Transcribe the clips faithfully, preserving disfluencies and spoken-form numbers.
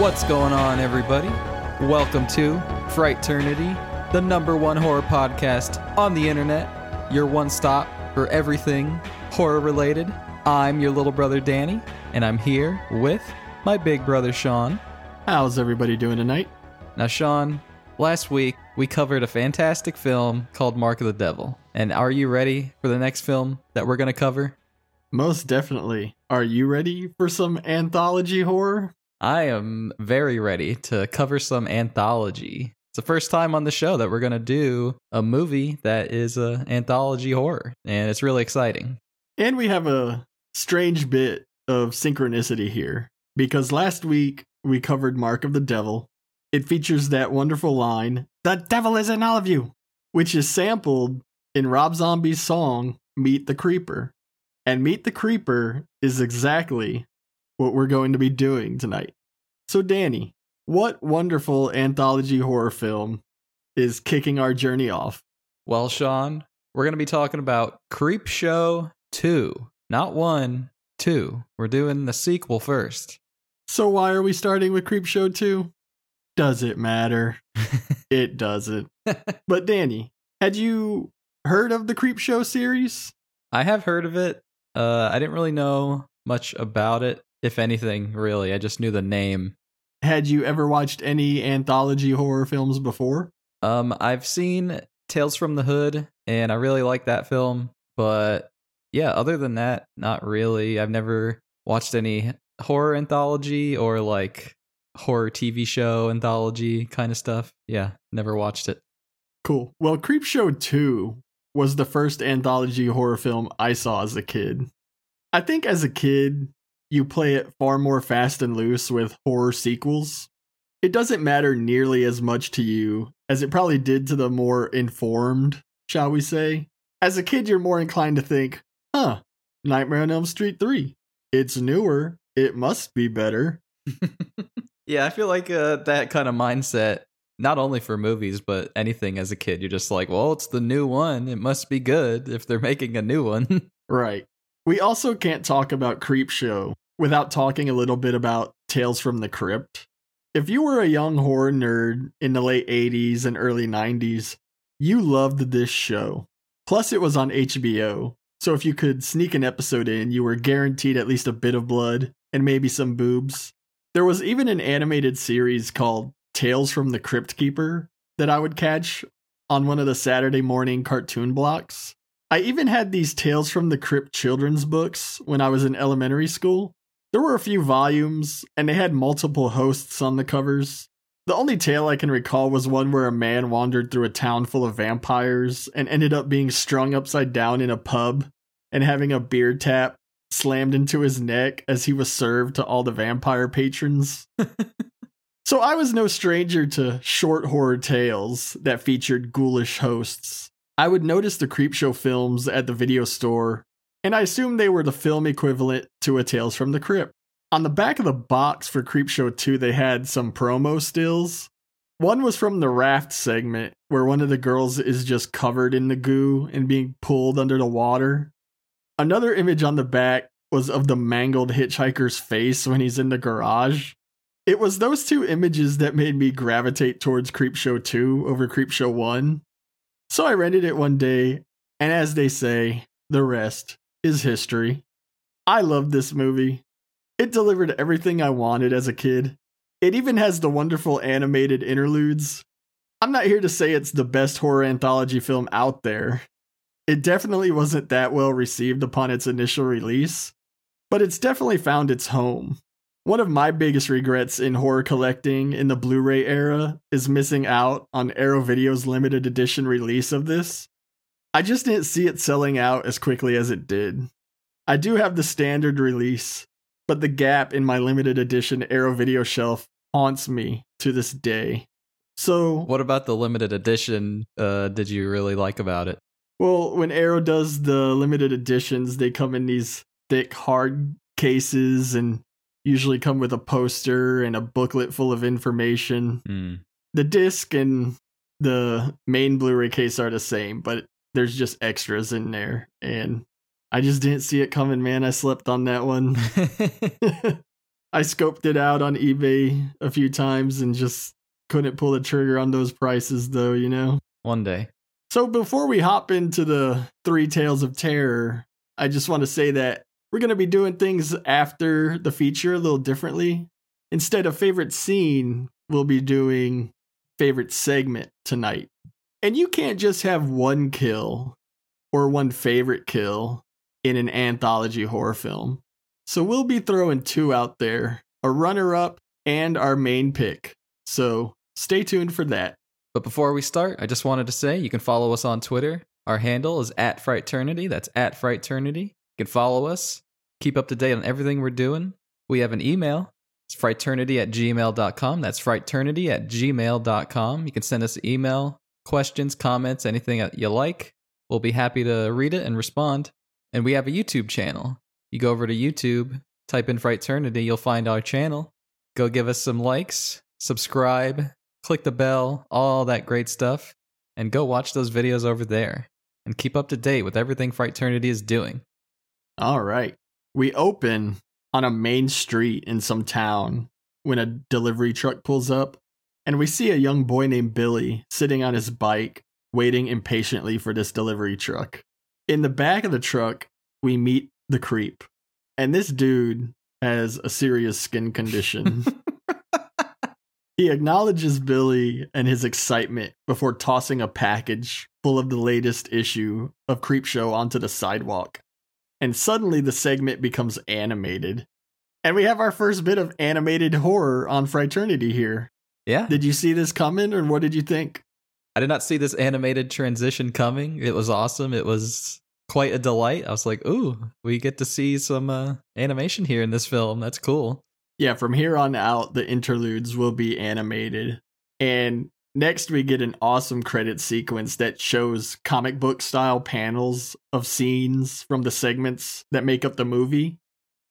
What's going on, everybody? Welcome to Fright Eternity, the number one horror podcast on the internet, your one stop for everything horror related. I'm your little brother Danny, and I'm here with my big brother Sean. How's everybody doing tonight? Now, Sean, last week we covered a fantastic film called Mark of the Devil. And are you ready for the next film that we're going to cover? Most definitely. Are you ready for some anthology horror? I am very ready to cover some anthology. It's the first time on the show that we're going to do a movie that is an anthology horror, and it's really exciting. And we have a strange bit of synchronicity here, because last week we covered Mark of the Devil. It features that wonderful line, "The devil is in all of you," which is sampled in Rob Zombie's song, Meet the Creeper. And Meet the Creeper is exactly what we're going to be doing tonight. So, Danny, what wonderful anthology horror film is kicking our journey off? Well, Sean, we're going to be talking about Creepshow Two. Not one, two. We're doing the sequel first. So why are we starting with Creepshow Two? Does it matter? It doesn't. But Danny, had you heard of the Creepshow series? I have heard of it. Uh, I didn't really know much about it. If anything, really, I just knew the name. Had you ever watched any anthology horror films before? Um, I've seen Tales from the Hood, and I really like that film. But yeah, other than that, not really. I've never watched any horror anthology or like horror T V show anthology kind of stuff. Yeah, never watched it. Cool. Well, Creepshow Two was the first anthology horror film I saw as a kid. I think as a kid, you play it far more fast and loose with horror sequels. It doesn't matter nearly as much to you as it probably did to the more informed, shall we say. As a kid, you're more inclined to think, huh, Nightmare on Elm Street three. It's newer. It must be better. Yeah, I feel like uh, that kind of mindset, not only for movies, but anything as a kid, you're just like, well, it's the new one. It must be good if they're making a new one. Right. We also can't talk about Creepshow without talking a little bit about Tales from the Crypt. If you were a young horror nerd in the late eighties and early nineties, you loved this show. Plus, it was on H B O, so if you could sneak an episode in, you were guaranteed at least a bit of blood and maybe some boobs. There was even an animated series called Tales from the Crypt Keeper that I would catch on one of the Saturday morning cartoon blocks. I even had these Tales from the Crypt children's books when I was in elementary school. There were a few volumes, and they had multiple hosts on the covers. The only tale I can recall was one where a man wandered through a town full of vampires and ended up being strung upside down in a pub and having a beer tap slammed into his neck as he was served to all the vampire patrons. So I was no stranger to short horror tales that featured ghoulish hosts. I would notice the Creepshow films at the video store, and I assumed they were the film equivalent to a Tales from the Crypt. On the back of the box for Creepshow two, they had some promo stills. One was from the Raft segment, where one of the girls is just covered in the goo and being pulled under the water. Another image on the back was of the mangled hitchhiker's face when he's in the garage. It was those two images that made me gravitate towards Creepshow two over Creepshow one. So I rented it one day, and as they say, the rest is history. I loved this movie. It delivered everything I wanted as a kid. It even has the wonderful animated interludes. I'm not here to say it's the best horror anthology film out there. It definitely wasn't that well received upon its initial release, but it's definitely found its home. One of my biggest regrets in horror collecting in the Blu-ray era is missing out on Arrow Video's limited edition release of this. I just didn't see it selling out as quickly as it did. I do have the standard release, but the gap in my limited edition Arrow Video shelf haunts me to this day. So, what about the limited edition uh, did you really like about it? Well, when Arrow does the limited editions, they come in these thick, hard cases and usually come with a poster and a booklet full of information. Mm. The disc and the main Blu-ray case are the same, but there's just extras in there. And I just didn't see it coming, man. I slept on that one. I scoped it out on eBay a few times and just couldn't pull the trigger on those prices, though, you know? One day. So before we hop into the three Tales of Terror, I just want to say that we're going to be doing things after the feature a little differently. Instead of favorite scene, we'll be doing favorite segment tonight. And you can't just have one kill or one favorite kill in an anthology horror film. So we'll be throwing two out there, a runner-up and our main pick. So stay tuned for that. But before we start, I just wanted to say you can follow us on Twitter. Our handle is at Fright Eternity. That's at Fright Eternity. You can follow us. Keep up to date on everything we're doing. We have an email. It's frighternity at gmail dot com. That's frighternity at gmail dot com. You can send us an email, questions, comments, anything that you like. We'll be happy to read it and respond. And we have a YouTube channel. You go over to YouTube, type in Frighternity, you'll find our channel. Go give us some likes, subscribe, click the bell, all that great stuff, and go watch those videos over there. And keep up to date with everything Frighternity is doing. All right. We open on a main street in some town when a delivery truck pulls up, and we see a young boy named Billy sitting on his bike, waiting impatiently for this delivery truck. In the back of the truck, we meet the creep. And this dude has a serious skin condition. He acknowledges Billy and his excitement before tossing a package full of the latest issue of Creepshow onto the sidewalk. And suddenly the segment becomes animated. And we have our first bit of animated horror on Frighternity here. Yeah. Did you see this coming, or what did you think? I did not see this animated transition coming. It was awesome. It was quite a delight. I was like, ooh, we get to see some uh, animation here in this film. That's cool. Yeah, from here on out, the interludes will be animated. And next we get an awesome credit sequence that shows comic book style panels of scenes from the segments that make up the movie.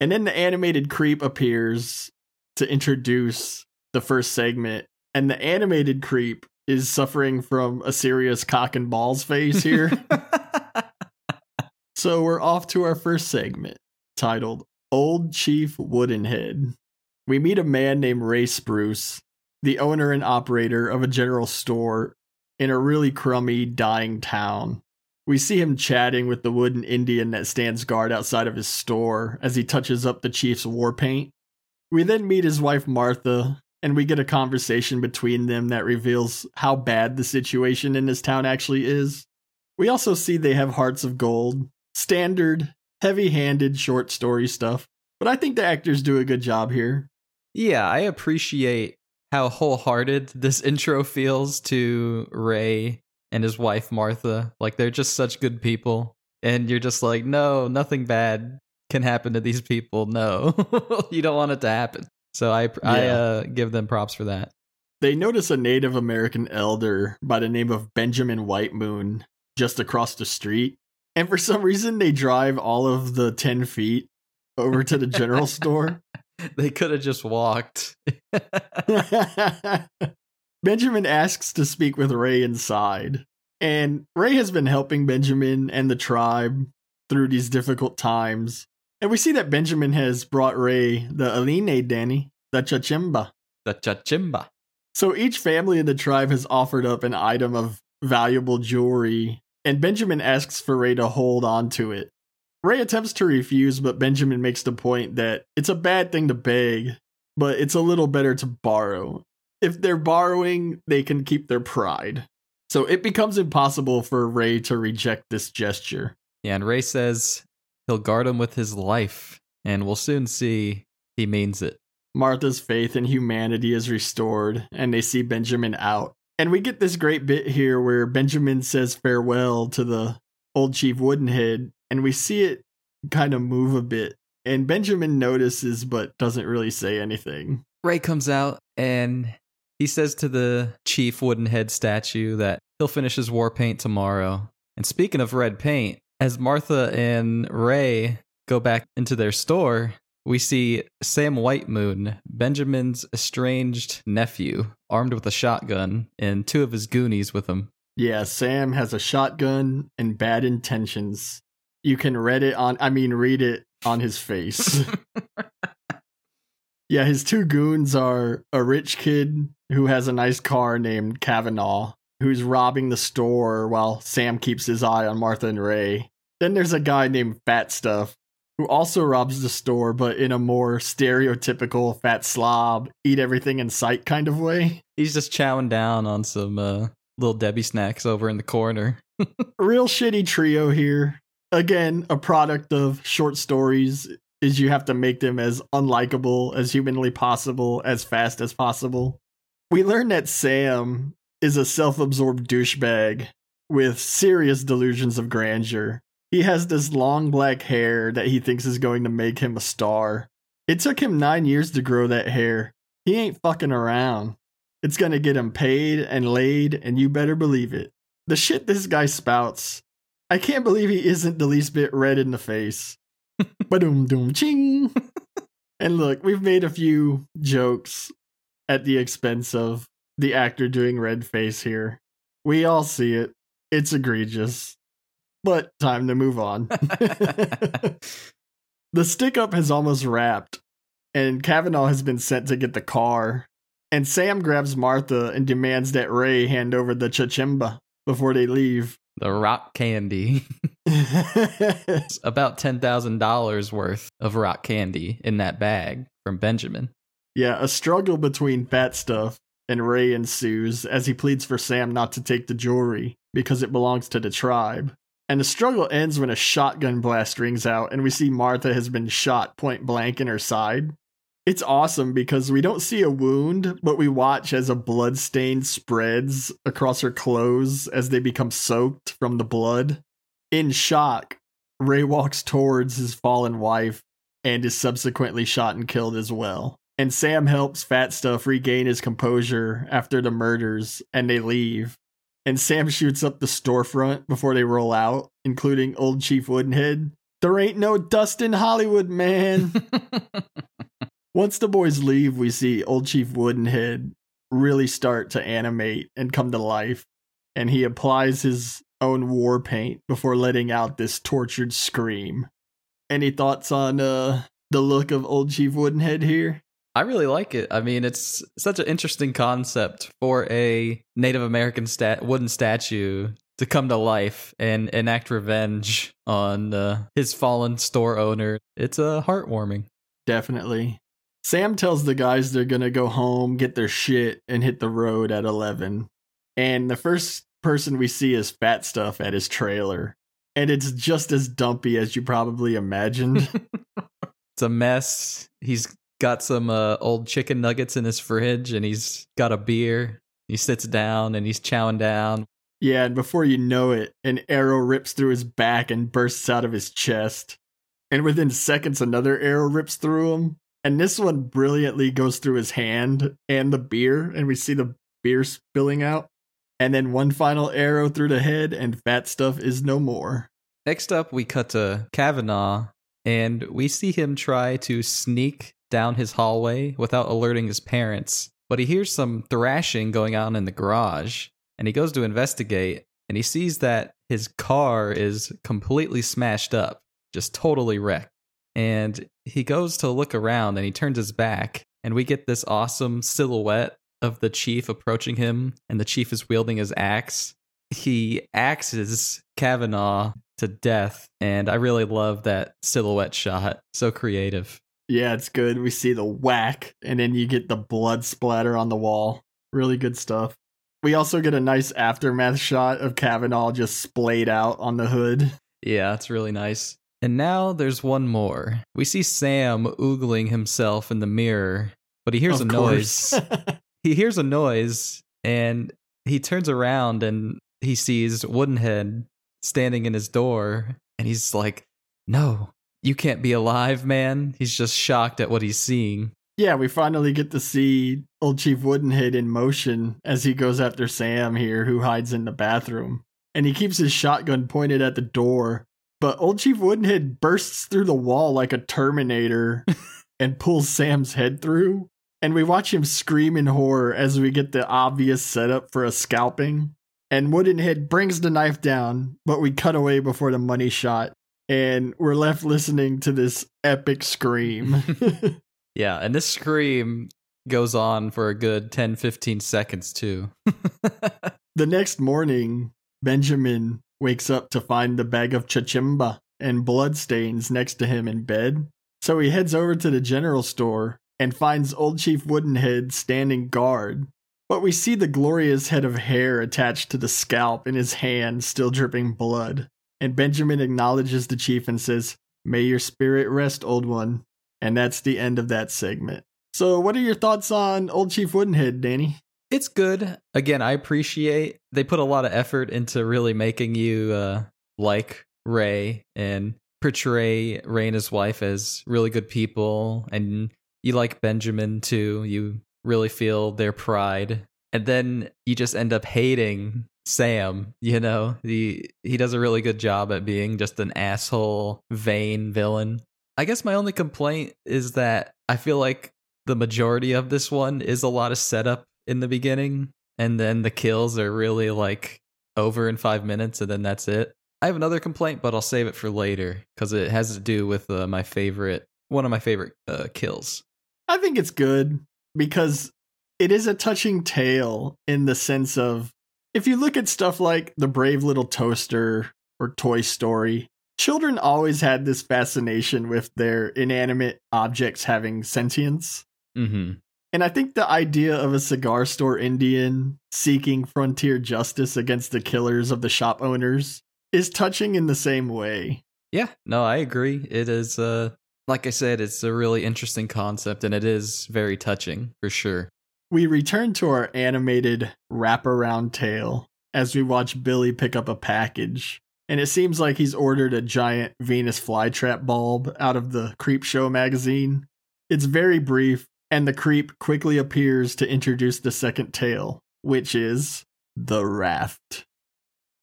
And then the animated creep appears to introduce the first segment. And the animated creep is suffering from a serious cock and balls phase here. So we're off to our first segment, titled Old Chief Woodenhead. We meet a man named Ray Spruce, the owner and operator of a general store in a really crummy, dying town. We see him chatting with the wooden Indian that stands guard outside of his store as he touches up the chief's war paint. We then meet his wife, Martha, and we get a conversation between them that reveals how bad the situation in this town actually is. We also see they have hearts of gold. Standard, heavy-handed short story stuff. But I think the actors do a good job here. Yeah, I appreciate how wholehearted this intro feels to Ray and his wife, Martha. Like, they're just such good people. And you're just like, no, nothing bad can happen to these people. No, you don't want it to happen. So I, yeah. I uh, give them props for that. They notice a Native American elder by the name of Benjamin White Moon just across the street. And for some reason, they drive all of the ten feet over to the general store. They could have just walked. Benjamin asks to speak with Ray inside. And Ray has been helping Benjamin and the tribe through these difficult times. And we see that Benjamin has brought Ray the Aline Danny, the Chachimba. The Chachimba. So each family in the tribe has offered up an item of valuable jewelry, and Benjamin asks for Ray to hold on to it. Ray attempts to refuse, but Benjamin makes the point that it's a bad thing to beg, but it's a little better to borrow. If they're borrowing, they can keep their pride. So it becomes impossible for Ray to reject this gesture. Yeah, and Ray says he'll guard him with his life, and we'll soon see he means it. Martha's faith in humanity is restored, and they see Benjamin out. And we get this great bit here where Benjamin says farewell to the old Chief Woodenhead, and we see it kind of move a bit. And Benjamin notices, but doesn't really say anything. Ray comes out, and he says to the Chief Woodenhead statue that he'll finish his war paint tomorrow. And speaking of red paint, as Martha and Ray go back into their store, we see Sam White Moon, Benjamin's estranged nephew, armed with a shotgun and two of his goonies with him. Yeah, Sam has a shotgun and bad intentions. You can read it on, I mean, read it on his face. Yeah, his two goons are a rich kid who has a nice car named Kavanaugh, who's robbing the store while Sam keeps his eye on Martha and Ray. Then there's a guy named Fat Stuff, who also robs the store, but in a more stereotypical fat slob, eat everything in sight kind of way. He's just chowing down on some uh, little Debbie snacks over in the corner. Real shitty trio here. Again, a product of short stories is you have to make them as unlikable as humanly possible, as fast as possible. We learn that Sam is a self-absorbed douchebag with serious delusions of grandeur. He has this long black hair that he thinks is going to make him a star. It took him nine years to grow that hair. He ain't fucking around. It's gonna get him paid and laid, and you better believe it. The shit this guy spouts. I can't believe he isn't the least bit red in the face. Ba-doom doom ching. And look, we've made a few jokes at the expense of the actor doing red face here. We all see it. It's egregious. But time to move on. The stick-up has almost wrapped, and Kavanaugh has been sent to get the car. And Sam grabs Martha and demands that Ray hand over the chachimba before they leave. The rock candy. It's about ten thousand dollars worth of rock candy in that bag from Benjamin. Yeah, a struggle between Fat Stuff and Ray ensues as he pleads for Sam not to take the jewelry because it belongs to the tribe. And the struggle ends when a shotgun blast rings out and we see Martha has been shot point blank in her side. It's awesome because we don't see a wound, but we watch as a blood stain spreads across her clothes as they become soaked from the blood. In shock, Ray walks towards his fallen wife and is subsequently shot and killed as well. And Sam helps Fat Stuff regain his composure after the murders and they leave. And Sam shoots up the storefront before they roll out, including Old Chief Woodenhead. There ain't no dust in Hollywood, man. Once the boys leave, we see Old Chief Woodenhead really start to animate and come to life. And he applies his own war paint before letting out this tortured scream. Any thoughts on uh, the look of Old Chief Woodenhead here? I really like it. I mean, it's such an interesting concept for a Native American stat- wooden statue to come to life and enact revenge on uh, his fallen store owner. It's uh, heartwarming. Definitely. Sam tells the guys they're going to go home, get their shit, and hit the road at eleven. And the first person we see is Fat Stuff at his trailer. And it's just as dumpy as you probably imagined. It's a mess. He's got some uh, old chicken nuggets in his fridge, and he's got a beer. He sits down, and he's chowing down. Yeah, and before you know it, an arrow rips through his back and bursts out of his chest. And within seconds, another arrow rips through him. And this one brilliantly goes through his hand and the beer, and we see the beer spilling out. And then one final arrow through the head, and Fat Stuff is no more. Next up, we cut to Kavanaugh, and we see him try to sneak down his hallway without alerting his parents, but he hears some thrashing going on in the garage, and he goes to investigate, and he sees that his car is completely smashed up, just totally wrecked, and he goes to look around, and he turns his back, and we get this awesome silhouette of the chief approaching him, and the chief is wielding his axe. He axes Kavanaugh to death, and I really love that silhouette shot. So creative. Yeah, it's good. We see the whack, and then you get the blood splatter on the wall. Really good stuff. We also get a nice aftermath shot of Kavanaugh just splayed out on the hood. Yeah, it's really nice. And now there's one more. We see Sam oogling himself in the mirror, but he hears a noise. He hears a noise, and he turns around, and he sees Woodenhead standing in his door, and he's like, no. You can't be alive, man. He's just shocked at what he's seeing. Yeah, we finally get to see Old Chief Woodenhead in motion as he goes after Sam here, who hides in the bathroom. And he keeps his shotgun pointed at the door. But Old Chief Woodenhead bursts through the wall like a Terminator and pulls Sam's head through. And we watch him scream in horror as we get the obvious setup for a scalping. And Woodenhead brings the knife down, but we cut away before the money shot. And we're left listening to this epic scream. Yeah, and this scream goes on for a good ten, fifteen seconds, too. The next morning, Benjamin wakes up to find the bag of chachimba and bloodstains next to him in bed. So he heads over to the general store and finds Old Chief Woodenhead standing guard. But we see the glorious head of hair attached to the scalp in his hand, still dripping blood. And Benjamin acknowledges the chief and says, "May your spirit rest, old one." And that's the end of that segment. So what are your thoughts on Old Chief Woodenhead, Danny? It's good. Again, I appreciate they put a lot of effort into really making you uh, like Ray and portray Ray and his wife as really good people. And you like Benjamin, too. You really feel their pride. And then you just end up hating Sam, you know, the, he does a really good job at being just an asshole, vain villain. I guess my only complaint is that I feel like the majority of this one is a lot of setup in the beginning, and then the kills are really like over in five minutes, and then that's it. I have another complaint, but I'll save it for later because it has to do with uh, my favorite, one of my favorite uh, kills. I think it's good because it is a touching tale in the sense of, if you look at stuff like The Brave Little Toaster or Toy Story, children always had this fascination with their inanimate objects having sentience. Mm-hmm. And I think the idea of a cigar store Indian seeking frontier justice against the killers of the shop owners is touching in the same way. Yeah, no, I agree. It is, uh, like I said, it's a really interesting concept, and it is very touching, for sure. We return to our animated wraparound tale as we watch Billy pick up a package. And it seems like he's ordered a giant Venus flytrap bulb out of the Creepshow magazine. It's very brief, and the creep quickly appears to introduce the second tale, which is The Raft.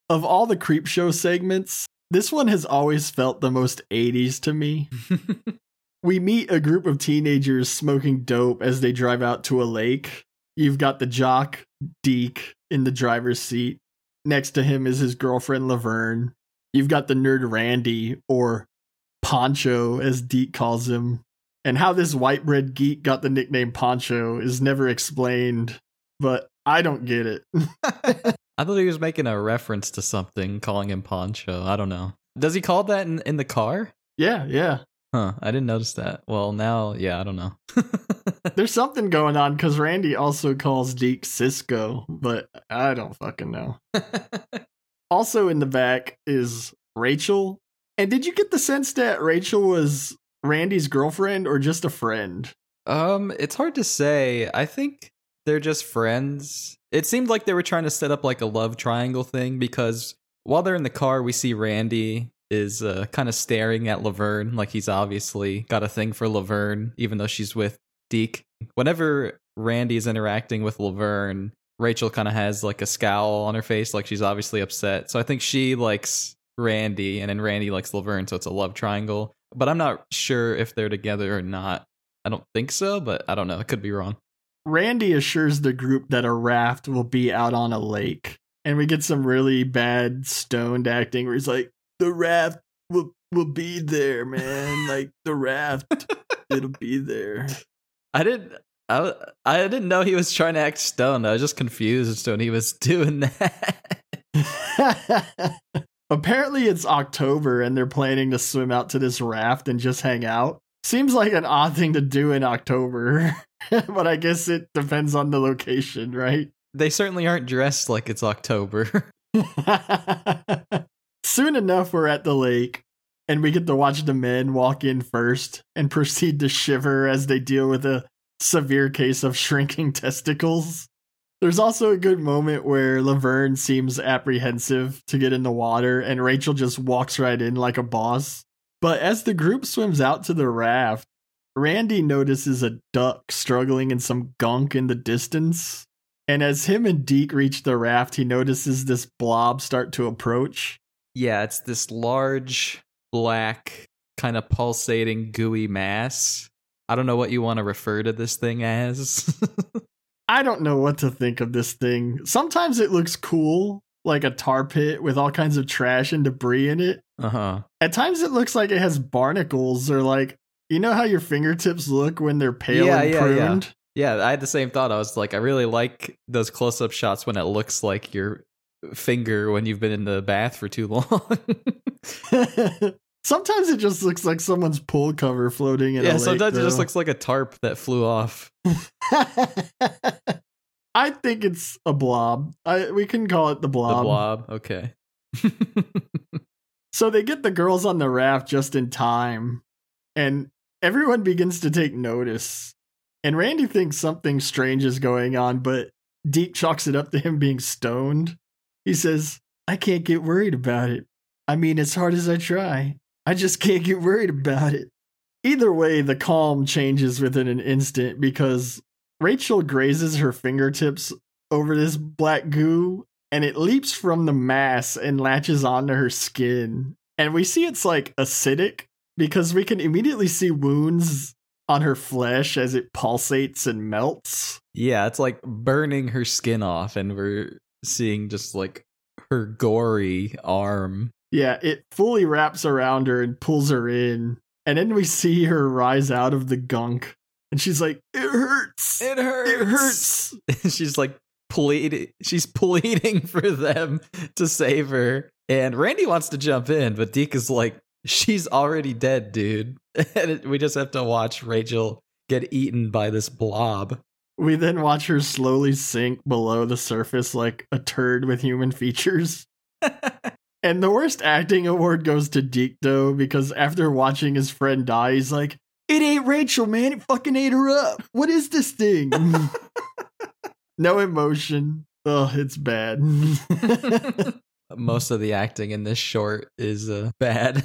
Of all the Creepshow segments, this one has always felt the most eighties to me. We meet a group of teenagers smoking dope as they drive out to a lake. You've got the jock, Deke, in the driver's seat. Next to him is his girlfriend, Laverne. You've got the nerd Randy, or Poncho, as Deke calls him. And how this white bread geek got the nickname Poncho is never explained, but I don't get it. I thought he was making a reference to something, calling him Poncho. I don't know. Does he call that in, in the car? Yeah, yeah. Huh, I didn't notice that. Well, now, yeah, I don't know. There's something going on because Randy also calls Deke Cisco, but I don't fucking know. Also in the back is Rachel. And did you get the sense that Rachel was Randy's girlfriend or just a friend? Um, it's hard to say. I think they're just friends. It seemed like they were trying to set up like a love triangle thing because while they're in the car, we see Randy is uh, kind of staring at Laverne like he's obviously got a thing for Laverne, even though she's with Deke. Whenever Randy is interacting with Laverne, Rachel kind of has like a scowl on her face, like she's obviously upset. So I think she likes Randy, and then Randy likes Laverne, so it's a love triangle. But I'm not sure if they're together or not. I don't think so, but I don't know. I could be wrong. Randy assures the group that a raft will be out on a lake, and we get some really bad stoned acting where he's like, "The raft will will be there, man. Like the raft, it'll be there." I didn't. I I didn't know he was trying to act stoned. I was just confused when he was doing that. Apparently, it's October and they're planning to swim out to this raft and just hang out. Seems like an odd thing to do in October, but I guess it depends on the location, right? They certainly aren't dressed like it's October. Soon enough, we're at the lake, and we get to watch the men walk in first and proceed to shiver as they deal with a severe case of shrinking testicles. There's also a good moment where Laverne seems apprehensive to get in the water, and Rachel just walks right in like a boss. But as the group swims out to the raft, Randy notices a duck struggling in some gunk in the distance. And as him and Deke reach the raft, he notices this blob start to approach. Yeah, it's this large, black, kind of pulsating, gooey mass. I don't know what you want to refer to this thing as. I don't know what to think of this thing. Sometimes it looks cool, like a tar pit with all kinds of trash and debris in it. Uh-huh. At times it looks like it has barnacles or like You know how your fingertips look when they're pale yeah, and yeah, pruned? Yeah. yeah, I had the same thought. I was like, I really like those close-up shots when it looks like your finger when you've been in the bath for too long. Sometimes it just looks like someone's pool cover floating in yeah, a lake. Yeah, sometimes though. It just looks like a tarp that flew off. I think it's a blob. I, we can call it the blob. The blob, okay. So they get the girls on the raft just in time, and everyone begins to take notice. And Randy thinks something strange is going on, but Deke chalks it up to him being stoned. He says, I can't get worried about it. I mean, as hard as I try, I just can't get worried about it. Either way, the calm changes within an instant because Rachel grazes her fingertips over this black goo, and it leaps from the mass and latches onto her skin. And we see it's like acidic because we can immediately see wounds on her flesh as it pulsates and melts. Yeah, it's like burning her skin off, and we're seeing just like her gory arm. Yeah, it fully wraps around her and pulls her in. And then we see her rise out of the gunk. And she's like, it hurts. It hurts. It hurts. And she's like pleading. She's pleading for them to save her. And Randy wants to jump in, but Deke is like, she's already dead, dude. And it, we just have to watch Rachel get eaten by this blob. We then watch her slowly sink below the surface like a turd with human features. And the worst acting award goes to Deke, though, because after watching his friend die, he's like, it ain't Rachel, man. It fucking ate her up. What is this thing? No emotion. Oh, it's bad. Most of the acting in this short is uh, bad.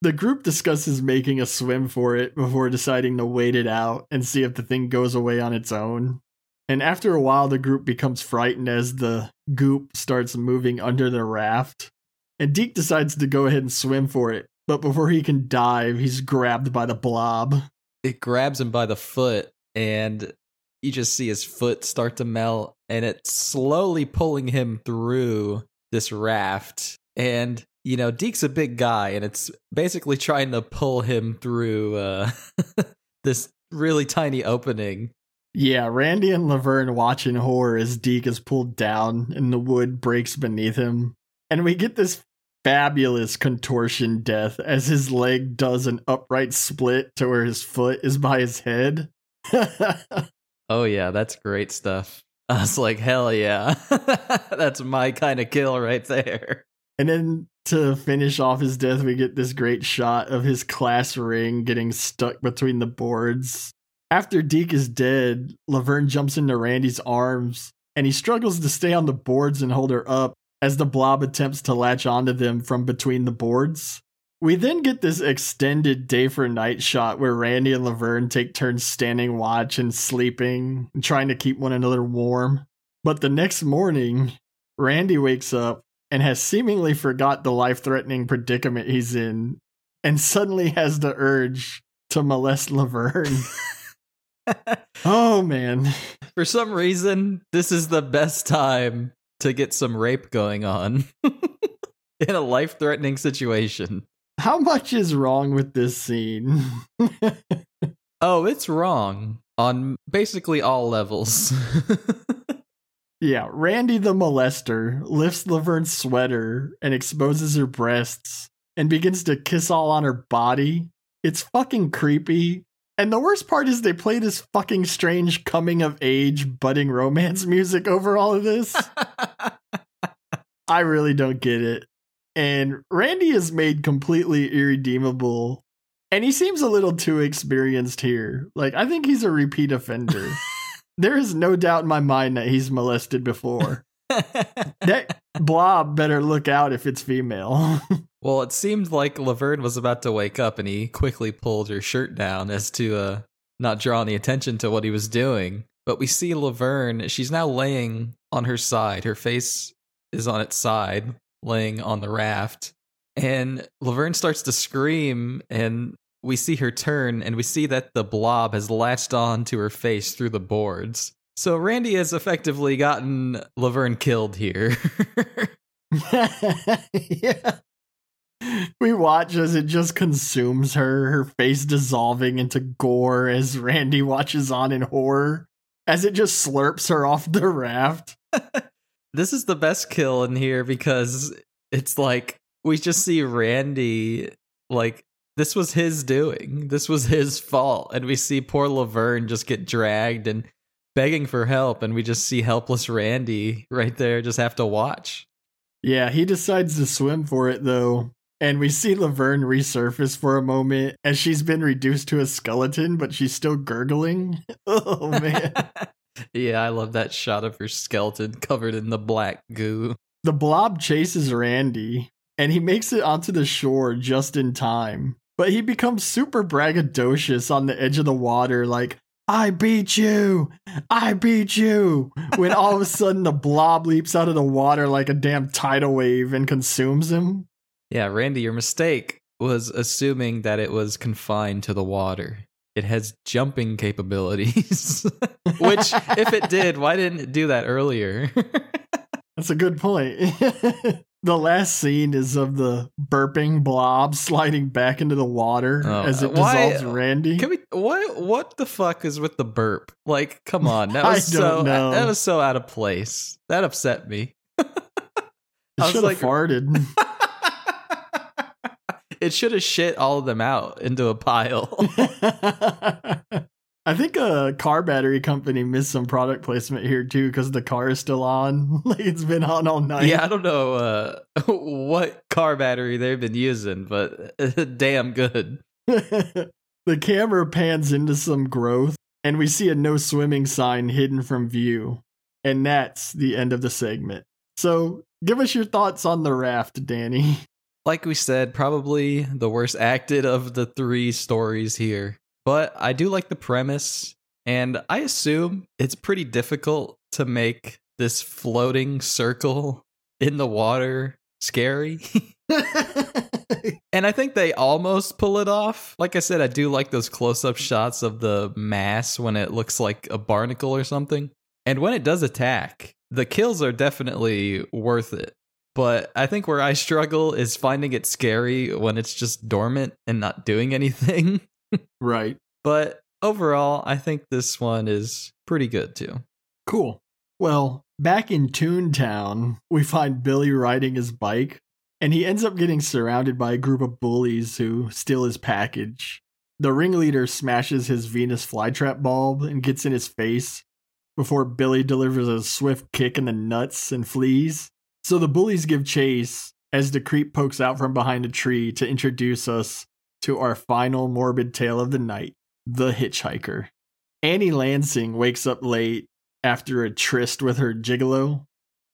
The group discusses making a swim for it before deciding to wait it out and see if the thing goes away on its own. And after a while, the group becomes frightened as the goop starts moving under the raft. And Deke decides to go ahead and swim for it. But before he can dive, he's grabbed by the blob. It grabs him by the foot, and you just see his foot start to melt, and it's slowly pulling him through this raft. And, you know, Deke's a big guy, and it's basically trying to pull him through uh, this really tiny opening. Yeah, Randy and Laverne watch in horror as Deke is pulled down and the wood breaks beneath him. And we get this fabulous contortion death as his leg does an upright split to where his foot is by his head. Oh yeah, that's great stuff. I was like, hell yeah. That's my kind of kill right there. And then to finish off his death, we get this great shot of his class ring getting stuck between the boards. After Deke is dead, Laverne jumps into Randy's arms, and he struggles to stay on the boards and hold her up as the blob attempts to latch onto them from between the boards. We then get this extended day for night shot where Randy and Laverne take turns standing watch and sleeping, and trying to keep one another warm. But the next morning, Randy wakes up and has seemingly forgot the life-threatening predicament he's in, and suddenly has the urge to molest Laverne. Oh man, for some reason this is the best time to get some rape going on in a life-threatening situation. How much is wrong with this scene? Oh, it's wrong on basically all levels. Yeah, Randy the molester lifts Laverne's sweater and exposes her breasts and begins to kiss all on her body. It's fucking creepy. And the worst part is they play this fucking strange coming-of-age, budding romance music over all of this. I really don't get it. And Randy is made completely irredeemable. And he seems a little too experienced here. Like, I think he's a repeat offender. There is no doubt in my mind that he's molested before. That blob better look out if it's female. Well, it seemed like Laverne was about to wake up, and he quickly pulled her shirt down as to uh, not draw any attention to what he was doing. But we see Laverne, she's now laying on her side. Her face is on its side, laying on the raft. And Laverne starts to scream, and we see her turn, and we see that the blob has latched on to her face through the boards. So Randy has effectively gotten Laverne killed here. Yeah. We watch as it just consumes her, her face dissolving into gore as Randy watches on in horror as it just slurps her off the raft. This is the best kill in here because it's like we just see Randy, like, this was his doing. This was his fault. And we see poor Laverne just get dragged and begging for help. And we just see helpless Randy right there just have to watch. Yeah, he decides to swim for it, though. And we see Laverne resurface for a moment as she's been reduced to a skeleton, but she's still gurgling. Oh, man. Yeah, I love that shot of her skeleton covered in the black goo. The blob chases Randy, and he makes it onto the shore just in time. But he becomes super braggadocious on the edge of the water, like, I beat you! I beat you! When all of a sudden the blob leaps out of the water like a damn tidal wave and consumes him. Yeah, Randy, your mistake was assuming that it was confined to the water. It has jumping capabilities. Which, if it did, why didn't it do that earlier? That's a good point. The last scene is of the burping blob sliding back into the water oh, as it why, dissolves Randy. Can we, what, what the fuck is with the burp? Like, come on. That was I don't so, know. That was so out of place. That upset me. I should have like, farted. It should have shit all of them out into a pile. I think a car battery company missed some product placement here, too, because the car is still on. Like, it's been on all night. Yeah, I don't know uh, what car battery they've been using, but uh, damn good. The camera pans into some growth, and we see a no swimming sign hidden from view. And that's the end of the segment. So give us your thoughts on the raft, Danny. Like we said, probably the worst acted of the three stories here. But I do like the premise, and I assume it's pretty difficult to make this floating circle in the water scary. And I think they almost pull it off. Like I said, I do like those close-up shots of the mass when it looks like a barnacle or something. And when it does attack, the kills are definitely worth it. But I think where I struggle is finding it scary when it's just dormant and not doing anything. Right. But overall, I think this one is pretty good, too. Cool. Well, back in Toontown, we find Billy riding his bike, and he ends up getting surrounded by a group of bullies who steal his package. The ringleader smashes his Venus flytrap bulb and gets in his face before Billy delivers a swift kick in the nuts and flees. So the bullies give chase as the creep pokes out from behind a tree to introduce us to our final morbid tale of the night, The Hitchhiker. Annie Lansing wakes up late after a tryst with her gigolo,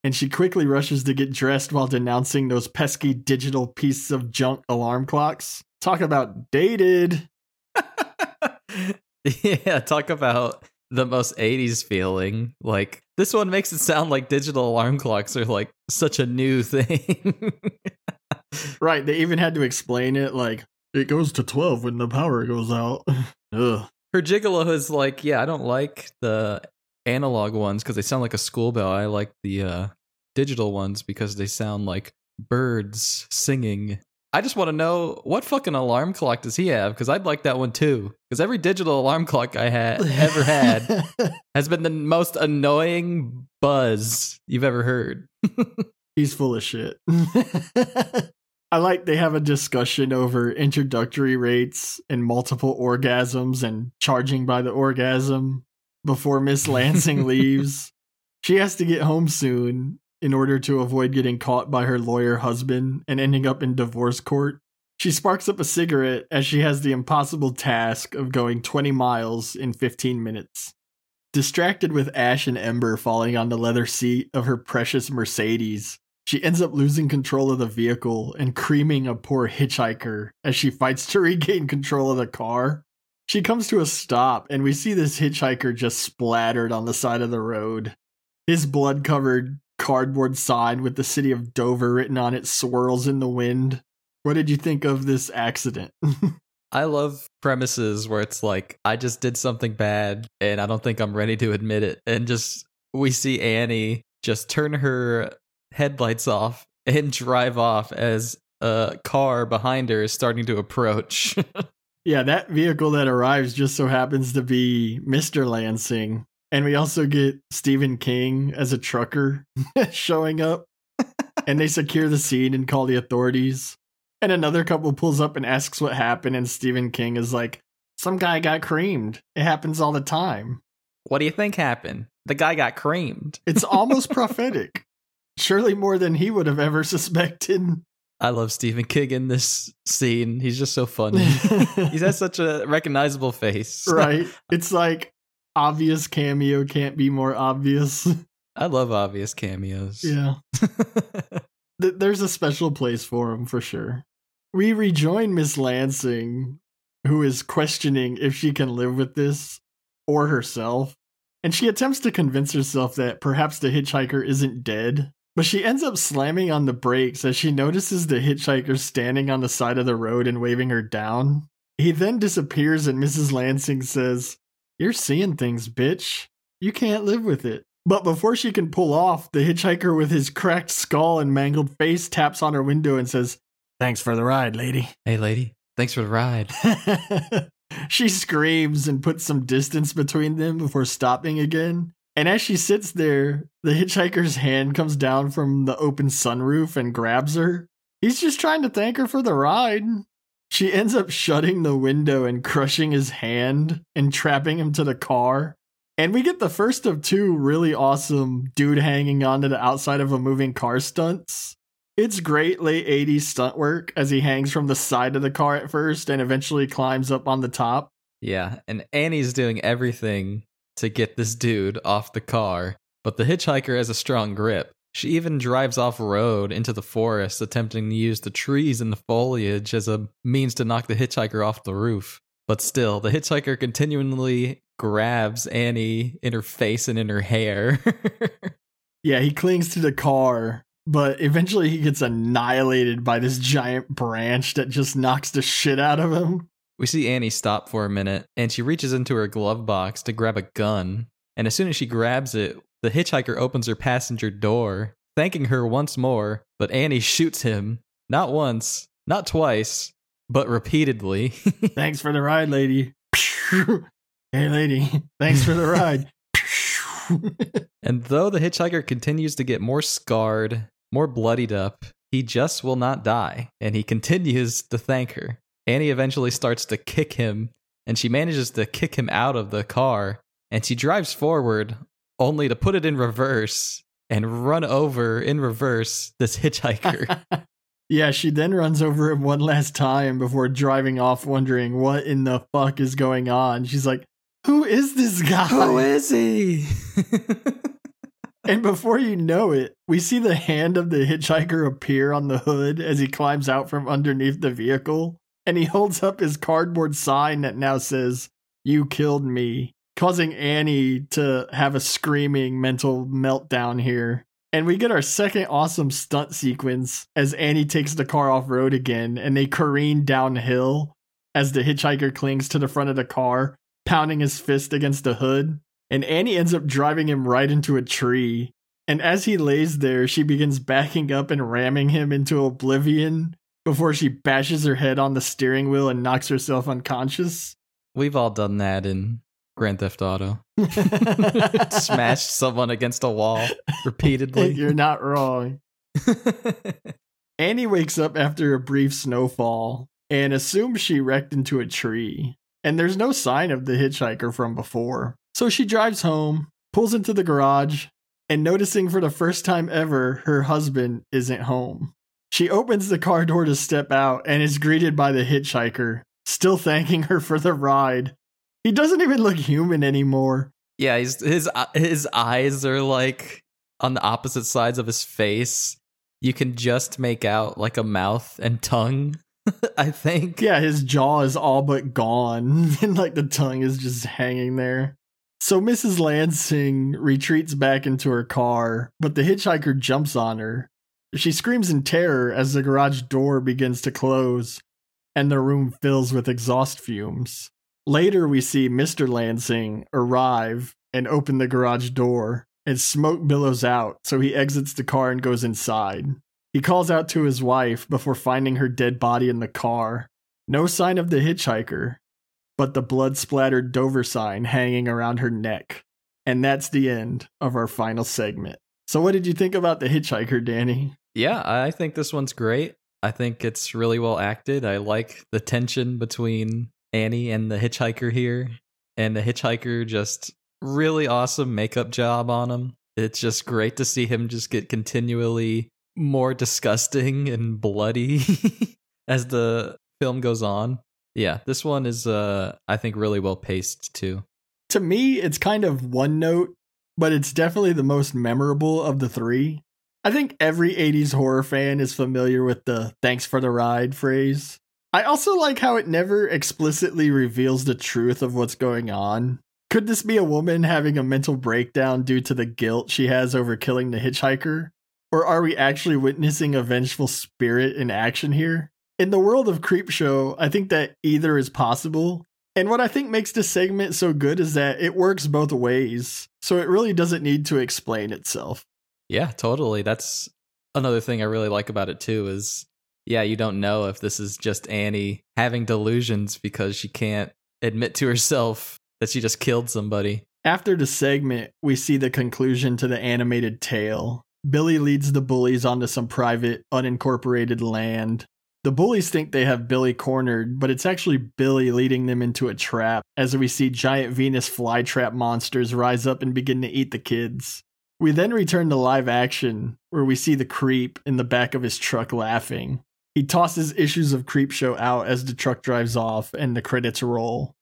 and she quickly rushes to get dressed while denouncing those pesky digital pieces of junk alarm clocks. Talk about dated. Yeah, talk about the most eighties feeling. Like, this one makes it sound like digital alarm clocks are like such a new thing. Right, they even had to explain it like, it goes to twelve when the power goes out. Ugh. Her gigolo is like, yeah, I don't like the analog ones because they sound like a school bell. I like the uh, digital ones because they sound like birds singing. I just want to know, what fucking alarm clock does he have? Because I'd like that one too. Because every digital alarm clock I had ever had has been the most annoying buzz you've ever heard. He's full of shit. I like they have a discussion over introductory rates and multiple orgasms and charging by the orgasm before Miss Lansing leaves. She has to get home soon in order to avoid getting caught by her lawyer husband and ending up in divorce court. She sparks up a cigarette as she has the impossible task of going twenty miles in fifteen minutes. Distracted with ash and ember falling on the leather seat of her precious Mercedes, she ends up losing control of the vehicle and creaming a poor hitchhiker as she fights to regain control of the car. She comes to a stop, and we see this hitchhiker just splattered on the side of the road. His blood-covered cardboard sign with the city of Dover written on it swirls in the wind. What did you think of this accident? I love premises where it's like, I just did something bad, and I don't think I'm ready to admit it. And just, we see Annie just turn her headlights off and drive off as uh, car behind her is starting to approach. Yeah, that vehicle that arrives just so happens to be Mister Lansing. And we also get Stephen King as a trucker showing up. And they secure the scene and call the authorities. And another couple pulls up and asks what happened. And Stephen King is like, some guy got creamed. It happens all the time. What do you think happened? The guy got creamed. It's almost prophetic. Surely more than he would have ever suspected. I love Stephen King in this scene. He's just so funny. He's has such a recognizable face. Right. It's like obvious cameo can't be more obvious. I love obvious cameos. Yeah. There's a special place for him for sure. We rejoin Miss Lansing, who is questioning if she can live with this or herself. And she attempts to convince herself that perhaps the hitchhiker isn't dead. But she ends up slamming on the brakes as she notices the hitchhiker standing on the side of the road and waving her down. He then disappears and Missus Lansing says, "You're seeing things, bitch. You can't live with it." But before she can pull off, the hitchhiker with his cracked skull and mangled face taps on her window and says, "Thanks for the ride, lady." Hey, lady. Thanks for the ride. She screams and puts some distance between them before stopping again. And as she sits there, the hitchhiker's hand comes down from the open sunroof and grabs her. He's just trying to thank her for the ride. She ends up shutting the window and crushing his hand and trapping him to the car. And we get the first of two really awesome dude hanging onto the outside of a moving car stunts. It's great late eighties stunt work as he hangs from the side of the car at first and eventually climbs up on the top. Yeah, and Annie's doing everything to get this dude off the car, but the hitchhiker has a strong grip. She even drives off-road into the forest, attempting to use the trees and the foliage as a means to knock the hitchhiker off the roof. But still, the hitchhiker continually grabs Annie in her face and in her hair. Yeah, he clings to the car, but eventually he gets annihilated by this giant branch that just knocks the shit out of him. We see Annie stop for a minute, and she reaches into her glove box to grab a gun. And as soon as she grabs it, the hitchhiker opens her passenger door, thanking her once more, but Annie shoots him. Not once, not twice, but repeatedly. Thanks for the ride, lady. Hey, lady. Thanks for the ride. And though the hitchhiker continues to get more scarred, more bloodied up, he just will not die. And he continues to thank her. Annie eventually starts to kick him, and she manages to kick him out of the car, and she drives forward, only to put it in reverse and run over, in reverse, this hitchhiker. Yeah, she then runs over him one last time before driving off wondering what in the fuck is going on. She's like, who is this guy? Who is he? And before you know it, we see the hand of the hitchhiker appear on the hood as he climbs out from underneath the vehicle. And he holds up his cardboard sign that now says, "You killed me," causing Annie to have a screaming mental meltdown here. And we get our second awesome stunt sequence as Annie takes the car off-road again, and they careen downhill as the hitchhiker clings to the front of the car, pounding his fist against the hood. And Annie ends up driving him right into a tree. And as he lays there, she begins backing up and ramming him into oblivion, before she bashes her head on the steering wheel and knocks herself unconscious. We've all done that in Grand Theft Auto. Smashed someone against a wall repeatedly. You're not wrong. Annie wakes up after a brief snowfall and assumes she wrecked into a tree. And there's no sign of the hitchhiker from before. So she drives home, pulls into the garage, and noticing for the first time ever, her husband isn't home. She opens the car door to step out and is greeted by the hitchhiker, still thanking her for the ride. He doesn't even look human anymore. Yeah, his his, his eyes are like on the opposite sides of his face. You can just make out like a mouth and tongue, I think. Yeah, his jaw is all but gone and like the tongue is just hanging there. So Missus Lansing retreats back into her car, but the hitchhiker jumps on her. She screams in terror as the garage door begins to close and the room fills with exhaust fumes. Later, we see Mister Lansing arrive and open the garage door, and smoke billows out, so he exits the car and goes inside. He calls out to his wife before finding her dead body in the car. No sign of the hitchhiker, but the blood-splattered Dover sign hanging around her neck. And that's the end of our final segment. So what did you think about The Hitchhiker, Danny? Yeah, I think this one's great. I think it's really well acted. I like the tension between Annie and the hitchhiker here. And the hitchhiker, just really awesome makeup job on him. It's just great to see him just get continually more disgusting and bloody as the film goes on. Yeah, this one is, uh, I think, really well paced, too. To me, it's kind of one note, but it's definitely the most memorable of the three. I think every eighties horror fan is familiar with the thanks for the ride phrase. I also like how it never explicitly reveals the truth of what's going on. Could this be a woman having a mental breakdown due to the guilt she has over killing the hitchhiker? Or are we actually witnessing a vengeful spirit in action here? In the world of Creepshow, I think that either is possible. And what I think makes this segment so good is that it works both ways, so it really doesn't need to explain itself. Yeah, totally. That's another thing I really like about it, too, is, yeah, you don't know if this is just Annie having delusions because she can't admit to herself that she just killed somebody. After the segment, we see the conclusion to the animated tale. Billy leads the bullies onto some private, unincorporated land. The bullies think they have Billy cornered, but it's actually Billy leading them into a trap, as we see giant Venus flytrap monsters rise up and begin to eat the kids. We then return to live action, where we see the creep in the back of his truck laughing. He tosses issues of Creepshow out as the truck drives off and the credits roll.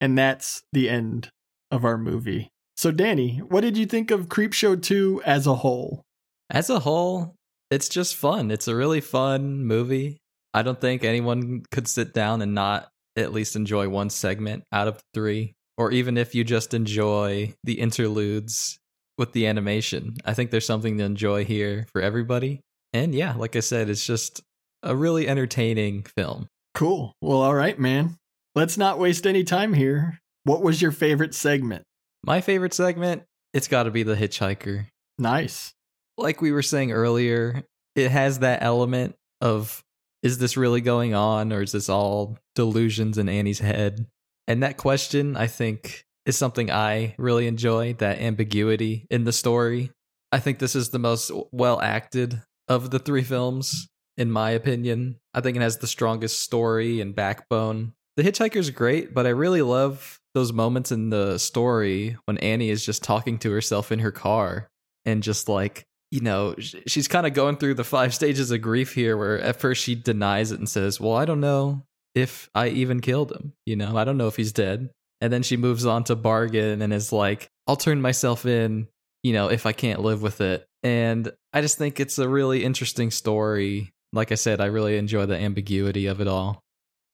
And that's the end of our movie. So Danny, what did you think of Creepshow two as a whole? As a whole, it's just fun. It's a really fun movie. I don't think anyone could sit down and not at least enjoy one segment out of three, or even if you just enjoy the interludes with the animation. I think there's something to enjoy here for everybody. And yeah, like I said, it's just a really entertaining film. Cool. Well, all right, man. Let's not waste any time here. What was your favorite segment? My favorite segment? It's got to be The Hitchhiker. Nice. Like we were saying earlier, it has that element of, is this really going on, or is this all delusions in Annie's head? And that question, I think, is something I really enjoy, that ambiguity in the story. I think this is the most well acted of the three films, in my opinion. I think it has the strongest story and backbone. The Hitchhiker's great, but I really love those moments in the story when Annie is just talking to herself in her car and just like, you know, she's kind of going through the five stages of grief here, where at first she denies it and says, well, I don't know if I even killed him. You know, I don't know if he's dead. And then she moves on to bargain and is like, I'll turn myself in, you know, if I can't live with it. And I just think it's a really interesting story. Like I said, I really enjoy the ambiguity of it all.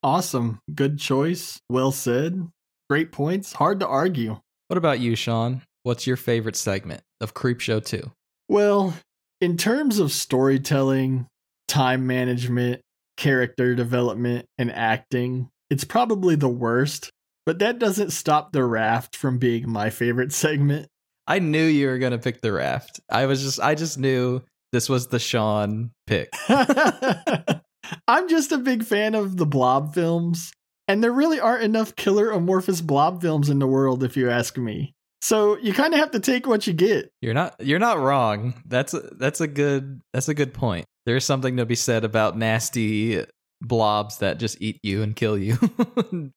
Awesome. Good choice. Well said. Great points. Hard to argue. What about you, Sean? What's your favorite segment of Creepshow two? Well, in terms of storytelling, time management, character development, and acting, it's probably the worst. But that doesn't stop The Raft from being my favorite segment. I knew you were going to pick The Raft. I was just I just knew this was the Sean pick. I'm just a big fan of the blob films, and there really aren't enough killer amorphous blob films in the world, if you ask me. So you kind of have to take what you get. You're not you're not wrong. That's a, that's a good that's a good point. There's something to be said about nasty blobs that just eat you and kill you.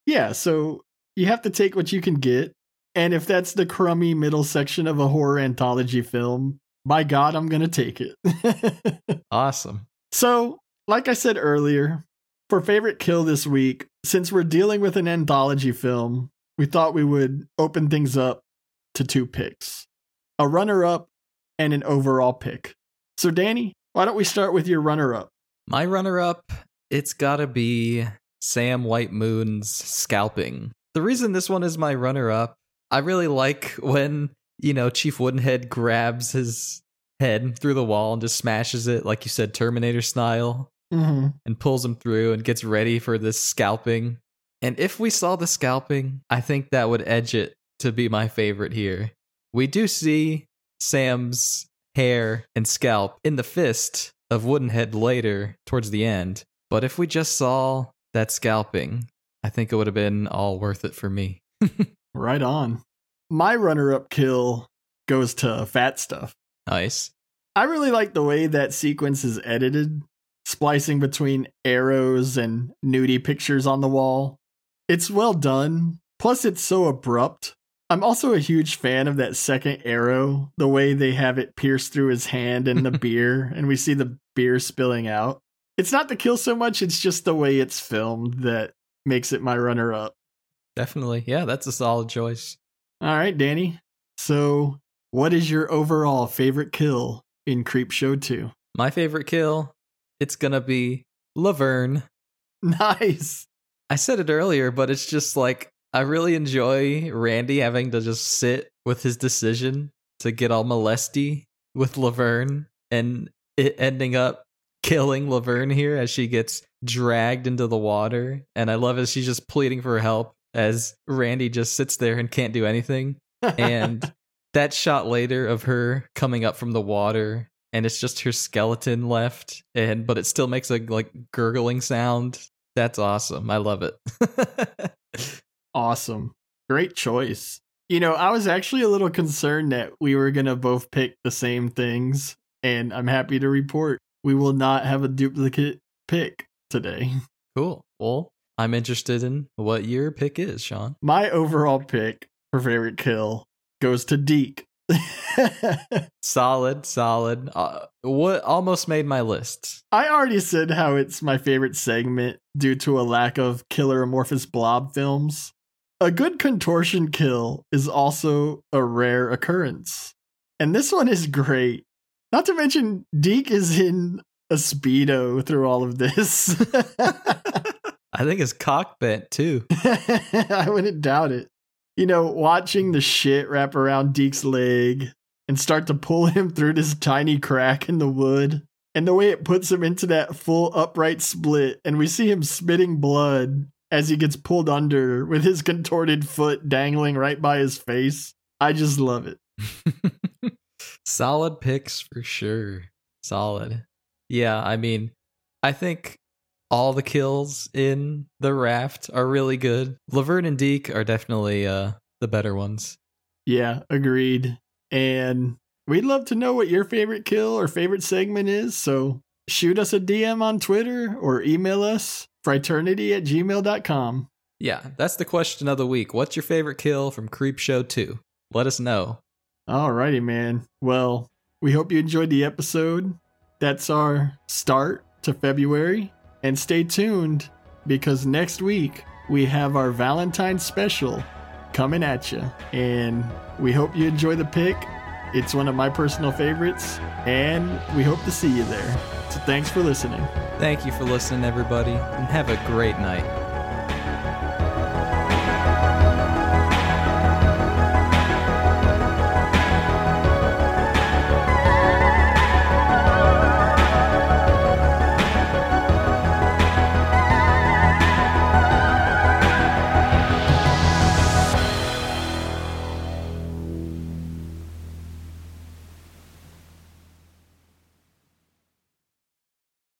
Yeah, so you have to take what you can get. And if that's the crummy middle section of a horror anthology film, by God, I'm going to take it. Awesome. So, like I said earlier, for favorite kill this week, since we're dealing with an anthology film, we thought we would open things up to two picks, a runner-up and an overall pick. So, Danny, why don't we start with your runner-up? My runner-up, it's got to be Sam White Moon's Scalping. The reason this one is my runner-up, I really like when, you know, Chief Woodenhead grabs his head through the wall and just smashes it, like you said, Terminator style, mm-hmm. and pulls him through and gets ready for this scalping. And if we saw the scalping, I think that would edge it to be my favorite here. We do see Sam's hair and scalp in the fist of Woodenhead later towards the end. But if we just saw that scalping, I think it would have been all worth it for me. Right on. My runner-up kill goes to Fat Stuff. Nice. I really like the way that sequence is edited, splicing between arrows and nudie pictures on the wall. It's well done. Plus, it's so abrupt. I'm also a huge fan of that second arrow, the way they have it pierce through his hand and the beer, and we see the beer spilling out. It's not the kill so much, it's just the way it's filmed that makes it my runner-up. Definitely. Yeah, that's a solid choice. All right, Danny. So, what is your overall favorite kill in Creepshow two? My favorite kill, it's gonna be Laverne. Nice! I said it earlier, but it's just like, I really enjoy Randy having to just sit with his decision to get all molesty with Laverne and it ending up killing Laverne here as she gets dragged into the water. And I love it. She's just pleading for help as Randy just sits there and can't do anything. And that shot later of her coming up from the water and it's just her skeleton left. And but it still makes a like gurgling sound. That's awesome. I love it. Awesome. Great choice. You know, I was actually a little concerned that we were going to both pick the same things, and I'm happy to report we will not have a duplicate pick today. Cool. Well, I'm interested in what your pick is, Sean. My overall pick for favorite kill goes to Deke. Solid, solid. Uh, what almost made my list. I already said how it's my favorite segment due to a lack of killer amorphous blob films. A good contortion kill is also a rare occurrence. And this one is great. Not to mention, Deke is in a Speedo through all of this. I think his cock bent, too. I wouldn't doubt it. You know, watching the shit wrap around Deke's leg and start to pull him through this tiny crack in the wood. And the way it puts him into that full upright split. And we see him spitting blood as he gets pulled under with his contorted foot dangling right by his face. I just love it. Solid picks for sure. Solid. Yeah, I mean, I think all the kills in The Raft are really good. Laverne and Deke are definitely uh, the better ones. Yeah, agreed. And we'd love to know what your favorite kill or favorite segment is. So shoot us a D M on Twitter or email us fraternity at gmail dot com. Yeah, that's the question of the week. What's your favorite kill from Creepshow two? Let us know. Alrighty, man. Well, we hope you enjoyed the episode. That's our start to February. And stay tuned, because next week we have our Valentine's special coming at you. And we hope you enjoy the pick. It's one of my personal favorites. And we hope to see you there. So thanks for listening. Thank you for listening, everybody. And have a great night.